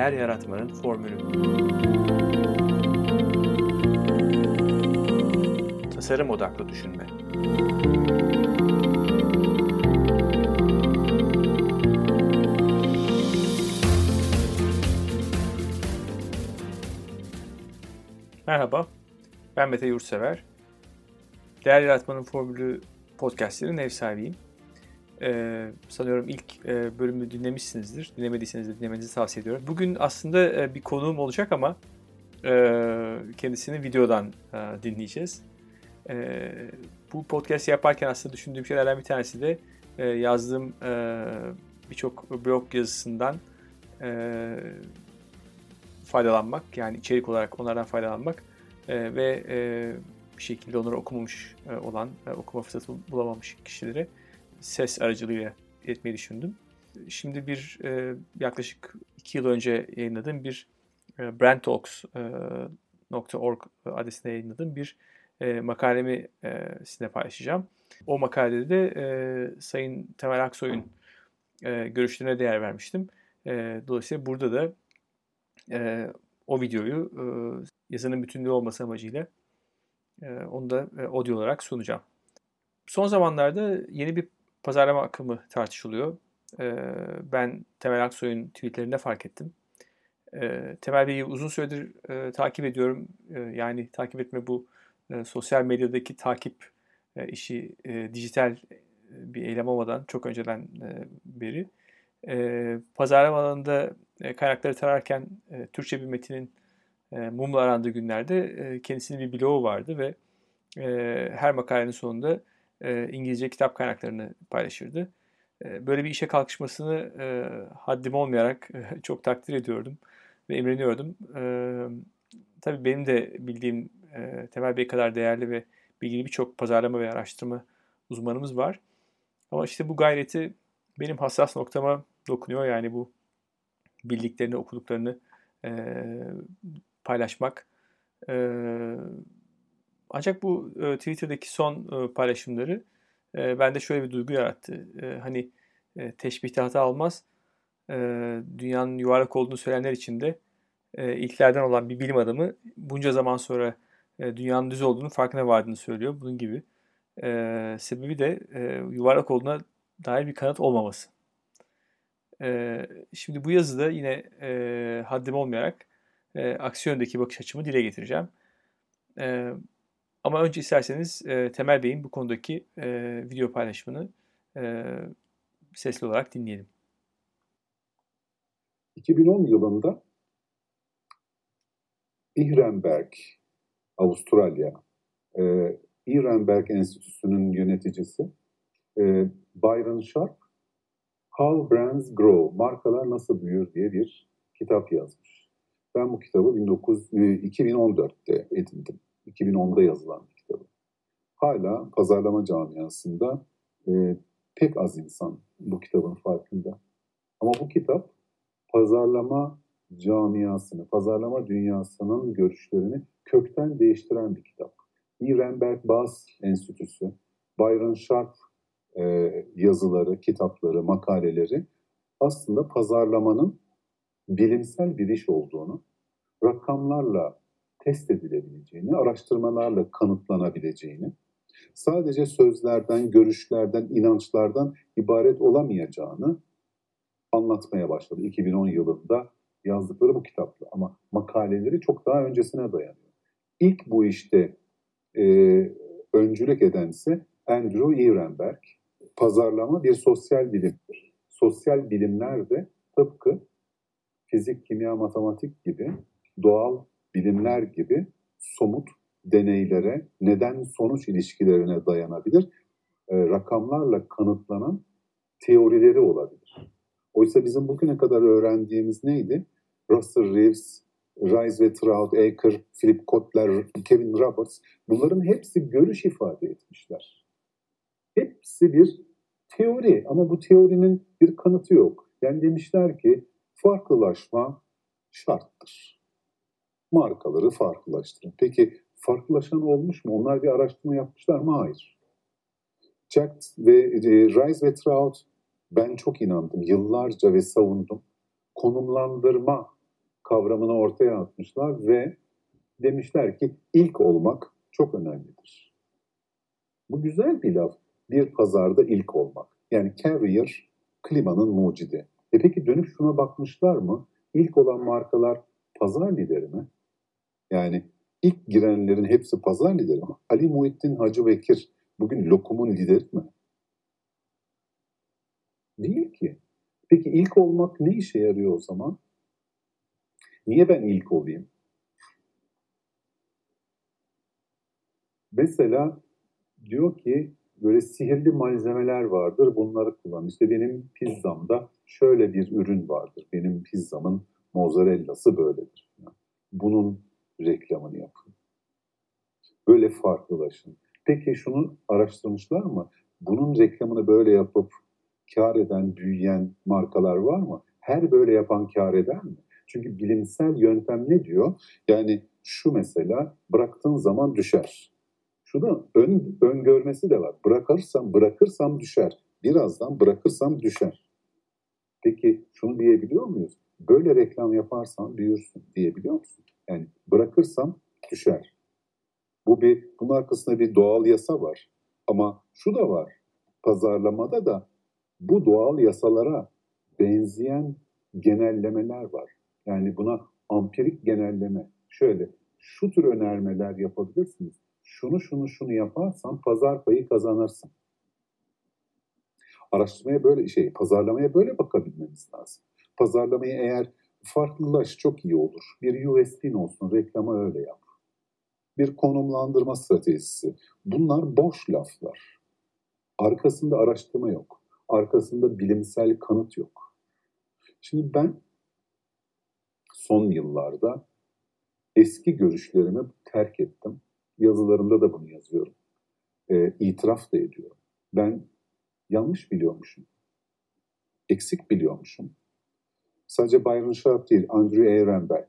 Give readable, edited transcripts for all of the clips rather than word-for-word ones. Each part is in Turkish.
değer yaratmanın formülü. Tasarım odaklı düşünme. Merhaba, ben Mete Yurtsever. Değer Yaratmanın Formülü podcastlerinin ev sahibiyim. Sanıyorum ilk bölümü dinlemişsinizdir. Dinlemediyseniz de dinlemenizi tavsiye ediyorum. Bugün aslında bir konuğum olacak ama kendisini videodan dinleyeceğiz. Bu podcast'i yaparken aslında düşündüğüm şeylerden bir tanesi de yazdığım birçok blog yazısından faydalanmak, yani içerik olarak onlardan faydalanmak ve bir şekilde onları okumamış olan, okuma fırsatı bulamamış kişilere ses aracılığıyla iletmeyi düşündüm. Şimdi bir yaklaşık 2 yıl önce yayınladığım bir Brand Talks.org adresine yayınladığım bir makalemi sizinle paylaşacağım. O makalede de Sayın Temel Aksoy'un görüşlerine değer vermiştim. Dolayısıyla burada da o videoyu yazının bütünlüğü olması amacıyla onu da audio olarak sunacağım. Son zamanlarda yeni bir pazarlama akımı tartışılıyor. Ben Temel Aksoy'un tweetlerinde fark ettim. Temel Bey'i uzun süredir takip ediyorum. Yani takip etme bu sosyal medyadaki takip işi dijital bir eylem olmadan çok önceden beri. Pazarlama alanında kaynakları tararken Türkçe bir metinin mumla arandığı günlerde kendisinin bir blogu vardı ve her makalenin sonunda İngilizce kitap kaynaklarını paylaşırdı. Böyle bir işe kalkışmasını haddim olmayarak çok takdir ediyordum ve imreniyordum. Tabii benim de bildiğim Temel Bey kadar değerli ve bilgili birçok pazarlama ve araştırma uzmanımız var. Ama işte bu gayreti benim hassas noktama dokunuyor. Yani bu bildiklerini, okuduklarını paylaşmak. Ancak bu Twitter'daki son paylaşımları bende şöyle bir duygu yarattı. Hani teşbihte hata olmaz. Dünyanın yuvarlak olduğunu söyleyenler için de ilklerden olan bir bilim adamı bunca zaman sonra dünyanın düz olduğunu farkına vardığını söylüyor. Bunun gibi. Sebebi de yuvarlak olduğuna dair bir kanıt olmaması. Şimdi bu yazıda yine haddim olmayarak aksi yöndeki bakış açımı dile getireceğim. Ama önce isterseniz Temel Bey'in bu konudaki video paylaşımını sesli olarak dinleyelim. 2010 yılında Ehrenberg, Avustralya, Ehrenberg-Bass Enstitüsü'nün yöneticisi Byron Sharp, How Brands Grow, Markalar Nasıl Büyür diye bir kitap yazmış. Ben bu kitabı 2014'te edindim. 2010'da yazılan bir kitabı. Hala pazarlama camiasında pek az insan bu kitabın farkında. Ama bu kitap pazarlama camiasını, pazarlama dünyasının görüşlerini kökten değiştiren bir kitap. Ehrenberg-Bass Enstitüsü, Byron Sharp yazıları, kitapları, makaleleri aslında pazarlamanın bilimsel bir iş olduğunu, rakamlarla test edilebileceğini, araştırmalarla kanıtlanabileceğini, sadece sözlerden, görüşlerden, inançlardan ibaret olamayacağını anlatmaya başladı. 2010 yılında yazdıkları bu kitapla, ama makaleleri çok daha öncesine dayanıyor. İlk bu işte öncülük edense Andrew Ehrenberg. Pazarlama bir sosyal bilimdir. Sosyal bilimler de tıpkı fizik, kimya, matematik gibi, doğal bilimler gibi somut deneylere, neden-sonuç ilişkilerine dayanabilir, rakamlarla kanıtlanan teorileri olabilir. Oysa bizim bugüne kadar öğrendiğimiz neydi? Russell Reeves, Rice ve Trout, Philip Kotler, Kevin Roberts, bunların hepsi görüş ifade etmişler. Hepsi bir teori ama bu teorinin bir kanıtı yok. Yani demişler ki farklılaşma şarttır. Markaları farklılaştırın. Peki farklılaşan olmuş mu? Onlar bir araştırma yapmışlar mı? Hayır. Rice ve Trout, ben çok inandım. Yıllarca ve savundum. Konumlandırma kavramını ortaya atmışlar ve demişler ki ilk olmak çok önemlidir. Bu güzel bir laf. Bir pazarda ilk olmak. Yani Carrier klimanın mucidi. Peki dönüp şuna bakmışlar mı? İlk olan markalar pazar lideri mi? Yani ilk girenlerin hepsi pazar lideri mi? Ali Muhittin Hacı Bekir bugün Lokum'un lideri mi? Değil ki. Peki ilk olmak ne işe yarıyor o zaman? Niye ben ilk olayım? Mesela diyor ki böyle sihirli malzemeler vardır, bunları kullan. İşte benim pizzamda şöyle bir ürün vardır. Benim pizzamın mozzarellası böyledir. Bunun reklamını yapın. Böyle farklılaşın. Peki şunu araştırmışlar mı? Bunun reklamını böyle yapıp kar eden, büyüyen markalar var mı? Her böyle yapan kar eder mi? Çünkü bilimsel yöntem ne diyor? Yani şu mesela bıraktığın zaman düşer. Şurada öngörmesi de var. Bırakırsam düşer. Birazdan bırakırsam düşer. Peki şunu diyebiliyor muyuz? Böyle reklam yaparsan büyürsün diyebiliyor musun? Yani bırakırsam düşer. Bunun arkasında bir doğal yasa var. Ama şu da var. Pazarlamada da bu doğal yasalara benzeyen genellemeler var. Yani buna ampirik genelleme. Şöyle şu tür önermeler yapabilirsiniz. Şunu yaparsan pazar payı kazanırsın. Araştırmaya böyle pazarlamaya böyle bakabilmemiz lazım. Pazarlamayı eğer farklılaş çok iyi olur. Bir USP'in olsun, reklama öyle yap. Bir konumlandırma stratejisi. Bunlar boş laflar. Arkasında araştırma yok. Arkasında bilimsel kanıt yok. Şimdi ben son yıllarda eski görüşlerimi terk ettim. Yazılarımda da bunu yazıyorum. İtiraf da ediyorum. Ben yanlış biliyormuşum. Eksik biliyormuşum. Sadece Byron Sharp değil, Andrew Ehrenberg.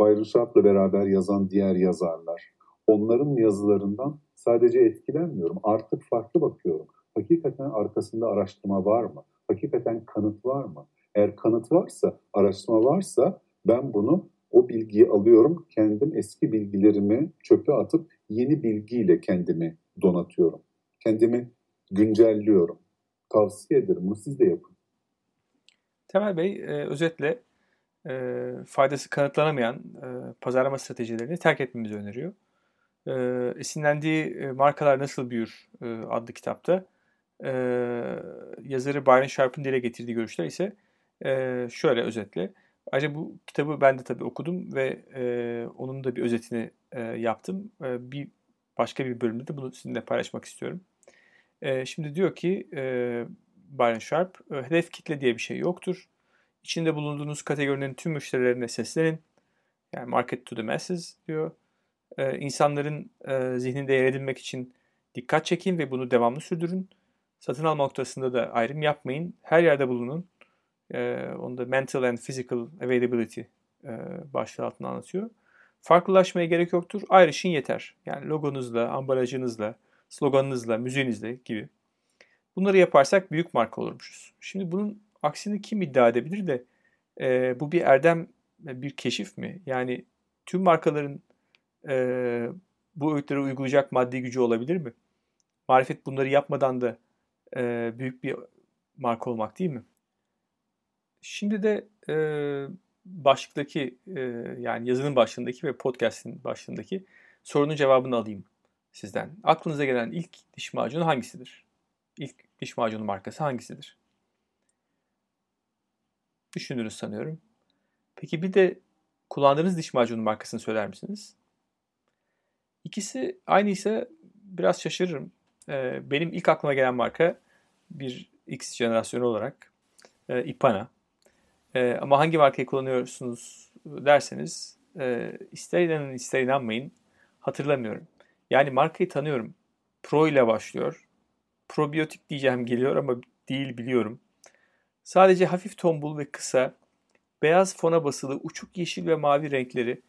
Byron Sharp'la beraber yazan diğer yazarlar. Onların yazılarından sadece etkilenmiyorum. Artık farklı bakıyorum. Hakikaten arkasında araştırma var mı? Hakikaten kanıt var mı? Eğer kanıt varsa, araştırma varsa ben bunu, o bilgiyi alıyorum, kendim eski bilgilerimi çöpe atıp yeni bilgiyle kendimi donatıyorum. Kendimi güncelliyorum. Tavsiye ederim. Bunu siz de yapın. Temel Bey, özetle faydası kanıtlanamayan pazarlama stratejilerini terk etmemizi öneriyor. Esinlendiği Markalar Nasıl Büyür adlı kitapta yazarı Byron Sharp'ın dile getirdiği görüşler ise şöyle özetle. Ayrıca bu kitabı ben de tabii okudum ve onun da bir özetini yaptım. Bir başka bir bölümde de bunu sizinle paylaşmak istiyorum. Şimdi diyor ki Byron Sharp, hedef kitle diye bir şey yoktur. İçinde bulunduğunuz kategorinin tüm müşterilerine seslenin. Yani market to the masses diyor. İnsanların zihninde yer edinmek için dikkat çekin ve bunu devamlı sürdürün. Satın alma noktasında da ayrım yapmayın. Her yerde bulunun. Onu da mental and physical availability başlığı altında anlatıyor. Farklılaşmaya gerek yoktur. Ayrışın yeter. Yani logonuzla, ambalajınızla, sloganınızla, müziğinizle gibi. Bunları yaparsak büyük marka olurmuşuz. Şimdi bunun aksini kim iddia edebilir de bu bir erdem, bir keşif mi? Yani tüm markaların bu öğütlere uygulayacak maddi gücü olabilir mi? Marifet bunları yapmadan da büyük bir marka olmak değil mi? Şimdi de başlıktaki yani yazının başlığındaki ve podcast'in başlığındaki sorunun cevabını alayım sizden. Aklınıza gelen ilk diş macunu hangisidir? İlk diş macunu markası hangisidir? Düşünürüz sanıyorum. Peki bir de kullandığınız diş macunu markasını söyler misiniz? İkisi aynıysa biraz şaşırırım. Benim ilk aklıma gelen marka bir X jenerasyonu olarak Ipana. Ama hangi markayı kullanıyorsunuz derseniz ister inanın ister inanmayın hatırlamıyorum. Yani markayı tanıyorum. Pro ile başlıyor. Probiyotik diyeceğim geliyor ama değil biliyorum. Sadece hafif tombul ve kısa, beyaz fona basılı uçuk yeşil ve mavi renkleri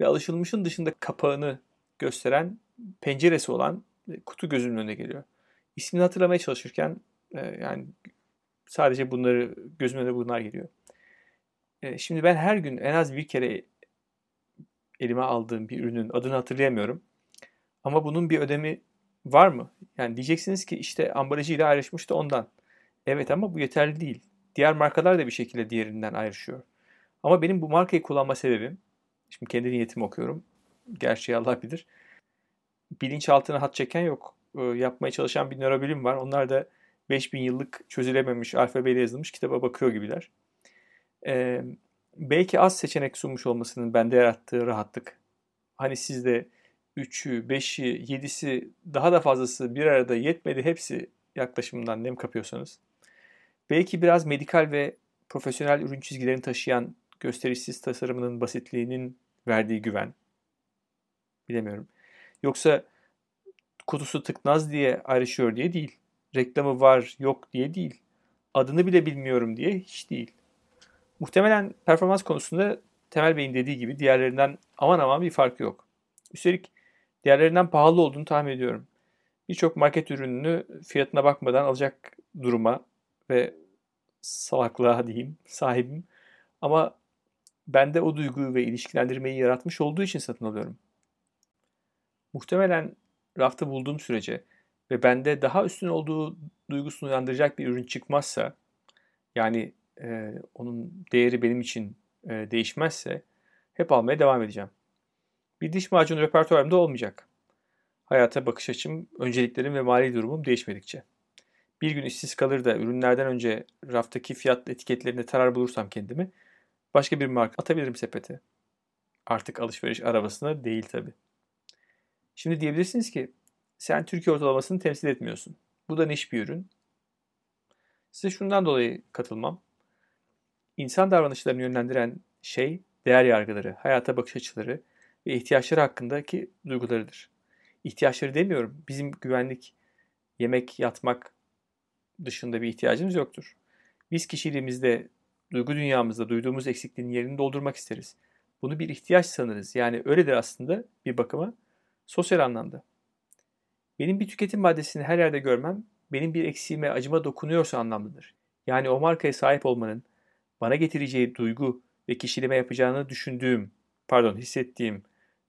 ve alışılmışın dışında kapağını gösteren penceresi olan kutu gözümün önüne geliyor. İsmini hatırlamaya çalışırken yani sadece bunları, gözümde bunlar geliyor. Şimdi ben her gün en az bir kere elime aldığım bir ürünün adını hatırlayamıyorum. Ama bunun bir ödemi var mı? Yani diyeceksiniz ki işte ambalajıyla ayrışmıştı ondan. Evet ama bu yeterli değil. Diğer markalar da bir şekilde diğerinden ayrışıyor. Ama benim bu markayı kullanma sebebim, şimdi kendi niyetimi okuyorum. Gerçeği Allah bilir. Bilinçaltına hat çeken yok. Yapmaya çalışan bir nörobilim var. Onlar da 5000 yıllık çözülememiş alfabeyle yazılmış kitaba bakıyor gibiler. Belki az seçenek sunmuş olmasının bende yarattığı rahatlık. Hani sizde 3'ü, 5'i, 7'si, daha da fazlası bir arada yetmedi hepsi yaklaşımından nem kapıyorsanız. Belki biraz medikal ve profesyonel ürün çizgilerini taşıyan gösterişsiz tasarımının basitliğinin verdiği güven. Bilemiyorum. Yoksa kutusu tıknaz diye ayrışıyor diye değil. Reklamı var yok diye değil. Adını bile bilmiyorum diye hiç değil. Muhtemelen performans konusunda Temel Bey'in dediği gibi diğerlerinden aman aman bir farkı yok. Üstelik diğerlerinden pahalı olduğunu tahmin ediyorum. Birçok market ürününü fiyatına bakmadan alacak duruma ve salaklığa diyeyim sahibim. Ama bende o duyguyu ve ilişkilendirmeyi yaratmış olduğu için satın alıyorum. Muhtemelen rafta bulduğum sürece ve bende daha üstün olduğu duygusunu uyandıracak bir ürün çıkmazsa, yani onun değeri benim için değişmezse hep almaya devam edeceğim. Bir diş macunu repertuarımda olmayacak. Hayata bakış açım, önceliklerim ve mali durumum değişmedikçe. Bir gün işsiz kalır da ürünlerden önce raftaki fiyat etiketlerine tarar bulursam kendimi, başka bir marka atabilirim sepete. Artık alışveriş arabasına değil tabii. Şimdi diyebilirsiniz ki sen Türkiye ortalamasını temsil etmiyorsun. Bu da niş bir ürün. Size şundan dolayı katılmam. İnsan davranışlarını yönlendiren şey değer yargıları, hayata bakış açıları ve ihtiyaçları hakkındaki duygularıdır. İhtiyaçları demiyorum. Bizim güvenlik, yemek, yatmak dışında bir ihtiyacımız yoktur. Biz kişiliğimizde, duygu dünyamızda duyduğumuz eksikliğin yerini doldurmak isteriz. Bunu bir ihtiyaç sanırız. Yani öyledir aslında bir bakıma sosyal anlamda. Benim bir tüketim maddesini her yerde görmem, benim bir eksiğime, acıma dokunuyorsa anlamlıdır. Yani o markaya sahip olmanın bana getireceği duygu ve kişiliğime yapacağını hissettiğim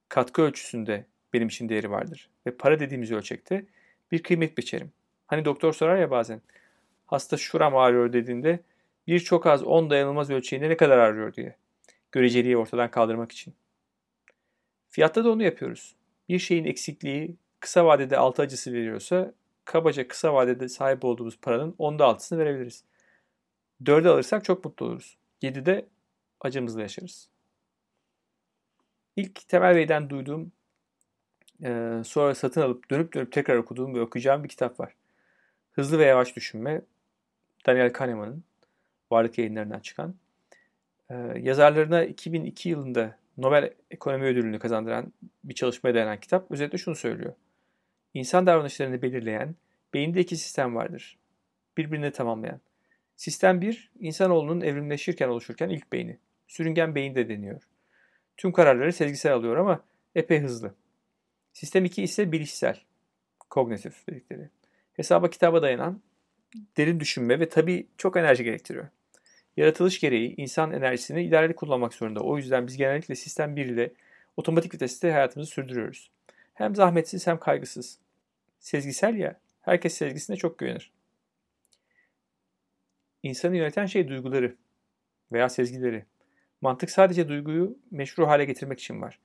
katkı ölçüsünde benim için değeri vardır. Ve para dediğimiz ölçekte bir kıymet biçerim. Hani doktor sorar ya bazen, hasta şuram ağrıyor dediğinde bir çok az 10 dayanılmaz ölçeğinde ne kadar ağrıyor diye. Göreceliği ortadan kaldırmak için. Fiyatta da onu yapıyoruz. Bir şeyin eksikliği kısa vadede 6 acısı veriyorsa kabaca kısa vadede sahip olduğumuz paranın 10'da 6'sını verebiliriz. 4'e alırsak çok mutlu oluruz. 7'de acımızla yaşarız. İlk Temel Bey'den duyduğum, sonra satın alıp dönüp tekrar okuduğum ve okuyacağım bir kitap var. Hızlı ve Yavaş Düşünme, Daniel Kahneman'ın Varlık Yayınlarından çıkan. Yazarlarına 2002 yılında Nobel Ekonomi Ödülünü kazandıran bir çalışmaya dayanan kitap özetle şunu söylüyor. İnsan davranışlarını belirleyen beyinde 2 sistem vardır. Birbirini tamamlayan. Sistem 1, insanoğlunun evrimleşirken oluşurken ilk beyni. Sürüngen beyin de deniyor. Tüm kararları sezgisel alıyor ama epey hızlı. Sistem 2 ise bilişsel, kognitif dedikleri. Hesaba kitaba dayanan derin düşünme ve tabii çok enerji gerektiriyor. Yaratılış gereği insan enerjisini idareli kullanmak zorunda. O yüzden biz genellikle sistem 1 ile otomatik viteste hayatımızı sürdürüyoruz. Hem zahmetsiz hem kaygısız. Sezgisel ya, herkes sezgisine çok güvenir. İnsanı yöneten şey duyguları veya sezgileri. Mantık sadece duyguyu meşru hale getirmek için var.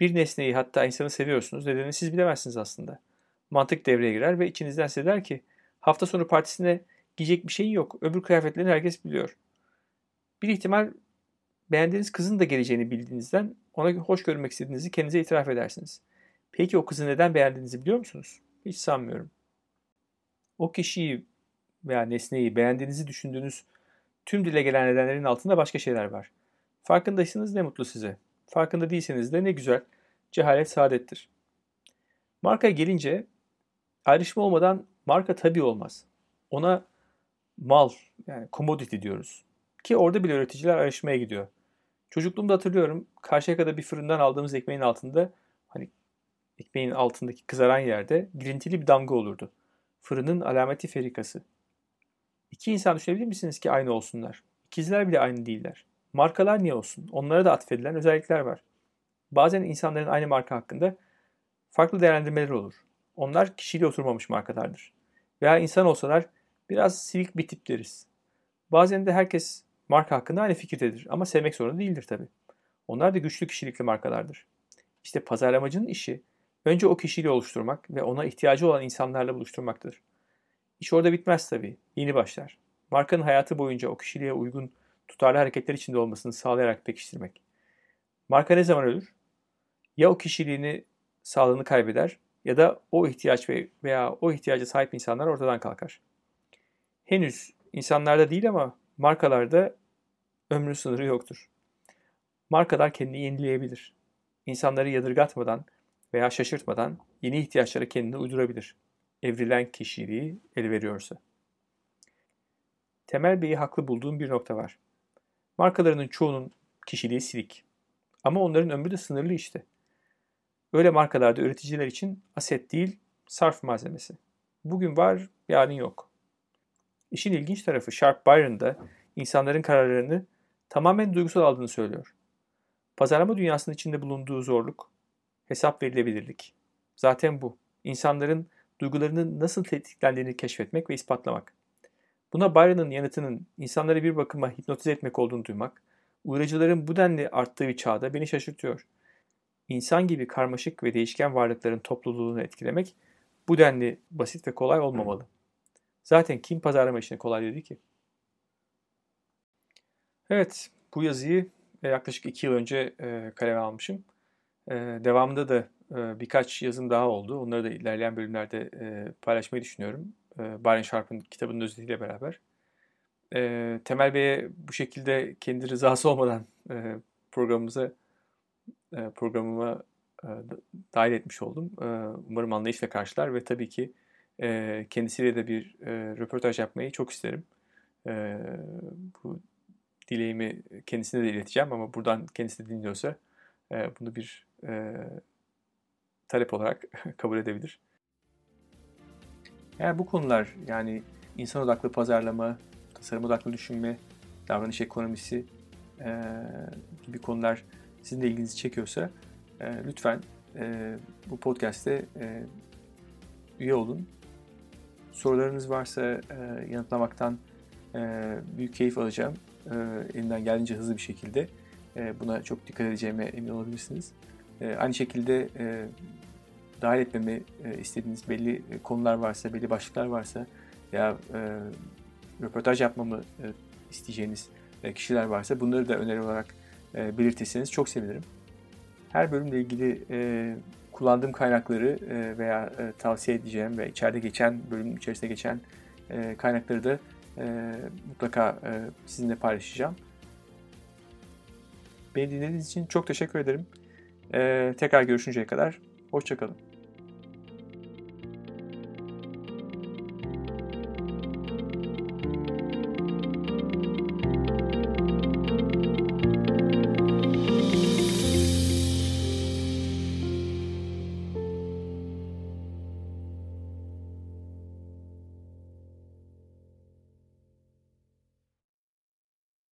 Bir nesneyi, hatta insanı seviyorsunuz, nedenini siz bilemezsiniz aslında. Mantık devreye girer ve içinizden size der ki hafta sonu partisine giyecek bir şeyin yok. Öbür kıyafetlerini herkes biliyor. Bir ihtimal beğendiğiniz kızın da geleceğini bildiğinizden ona hoş görmek istediğinizi kendinize itiraf edersiniz. Peki o kızı neden beğendiğinizi biliyor musunuz? Hiç sanmıyorum. O kişiyi veya nesneyi beğendiğinizi düşündüğünüz tüm dile gelen nedenlerin altında başka şeyler var. Farkındaysanız ne mutlu size. Farkında değilseniz de ne güzel. Cehalet saadettir. Markaya gelince ayrışma olmadan marka tabii olmaz. Ona mal, yani commodity diyoruz. Ki orada bile üreticiler ayrışmaya gidiyor. Çocukluğumda hatırlıyorum, Karşıyaka'da bir fırından aldığımız ekmeğin altında, hani ekmeğin altındaki kızaran yerde girintili bir damga olurdu. Fırının alameti ferikası. 2 insan düşünebilir misiniz ki aynı olsunlar? İkizler bile aynı değiller. Markalar niye olsun? Onlara da atfedilen özellikler var. Bazen insanların aynı marka hakkında farklı değerlendirmeleri olur. Onlar kişiyle oturmamış markalardır. Veya insan olsalar biraz silik bir tip deriz. Bazen de herkes marka hakkında aynı fikirdedir ama sevmek zorunda değildir tabii. Onlar da güçlü kişilikli markalardır. İşte pazarlamacının işi önce o kişiyle oluşturmak ve ona ihtiyacı olan insanlarla buluşturmaktır. İş orada bitmez tabii, yeni başlar. Markanın hayatı boyunca o kişiliğe uygun tutarlı hareketler içinde olmasını sağlayarak pekiştirmek. Marka ne zaman ölür? Ya o kişiliğini, sağlığını kaybeder ya da o ihtiyaç veya o ihtiyaca sahip insanlar ortadan kalkar. Henüz insanlarda değil ama markalarda ömrü sınırı yoktur. Markalar kendini yenileyebilir. İnsanları yadırgatmadan veya şaşırtmadan yeni ihtiyaçlara kendini uydurabilir. Evrilen kişiliği el veriyorsa. Temel Bey'i haklı bulduğum bir nokta var. Markalarının çoğunun kişiliği silik. Ama onların ömrü de sınırlı işte. Öyle markalarda üreticiler için aset değil, sarf malzemesi. Bugün var, yarın yok. İşin ilginç tarafı Sharp Byron da insanların kararlarını tamamen duygusal aldığını söylüyor. Pazarlama dünyasının içinde bulunduğu zorluk, hesap verilebilirlik. Zaten bu. İnsanların duygularının nasıl tetiklendiğini keşfetmek ve ispatlamak. Buna Byron'ın yanıtının insanları bir bakıma hipnotize etmek olduğunu duymak, uğraşıların bu denli arttığı bir çağda beni şaşırtıyor. İnsan gibi karmaşık ve değişken varlıkların topluluğunu etkilemek bu denli basit ve kolay olmamalı. Zaten kim pazarlama işini kolay dedi ki? Evet, bu yazıyı yaklaşık 2 yıl önce kaleme almışım. Devamında da birkaç yazım daha oldu. Onları da ilerleyen bölümlerde paylaşmayı düşünüyorum. Byron Sharp'ın kitabının özetiyle beraber. Temel Bey'e bu şekilde kendi rızası olmadan programıma dahil etmiş oldum. Umarım anlayışla karşılar ve tabii ki kendisiyle de bir röportaj yapmayı çok isterim. Bu dileğimi kendisine de ileteceğim ama buradan kendisi de dinliyorsa bunu bir talep olarak kabul edebilir. Eğer bu konular yani insan odaklı pazarlama, tasarım odaklı düşünme, davranış ekonomisi gibi konular sizin de ilginizi çekiyorsa lütfen bu podcast'te üye olun. Sorularınız varsa yanıtlamaktan büyük keyif alacağım. Elimden geldiğince hızlı bir şekilde buna çok dikkat edeceğime emin olabilirsiniz. Aynı şekilde dahil etmemi istediğiniz belli konular varsa, belli başlıklar varsa veya röportaj yapmamı isteyeceğiniz kişiler varsa bunları da öneri olarak belirtirseniz çok sevinirim. Her bölümle ilgili kullandığım kaynakları veya tavsiye edeceğim ve içeride geçen, bölümün içerisinde geçen kaynakları da mutlaka sizinle paylaşacağım. Beni dinlediğiniz için çok teşekkür ederim. Tekrar görüşünceye kadar hoşça kalın.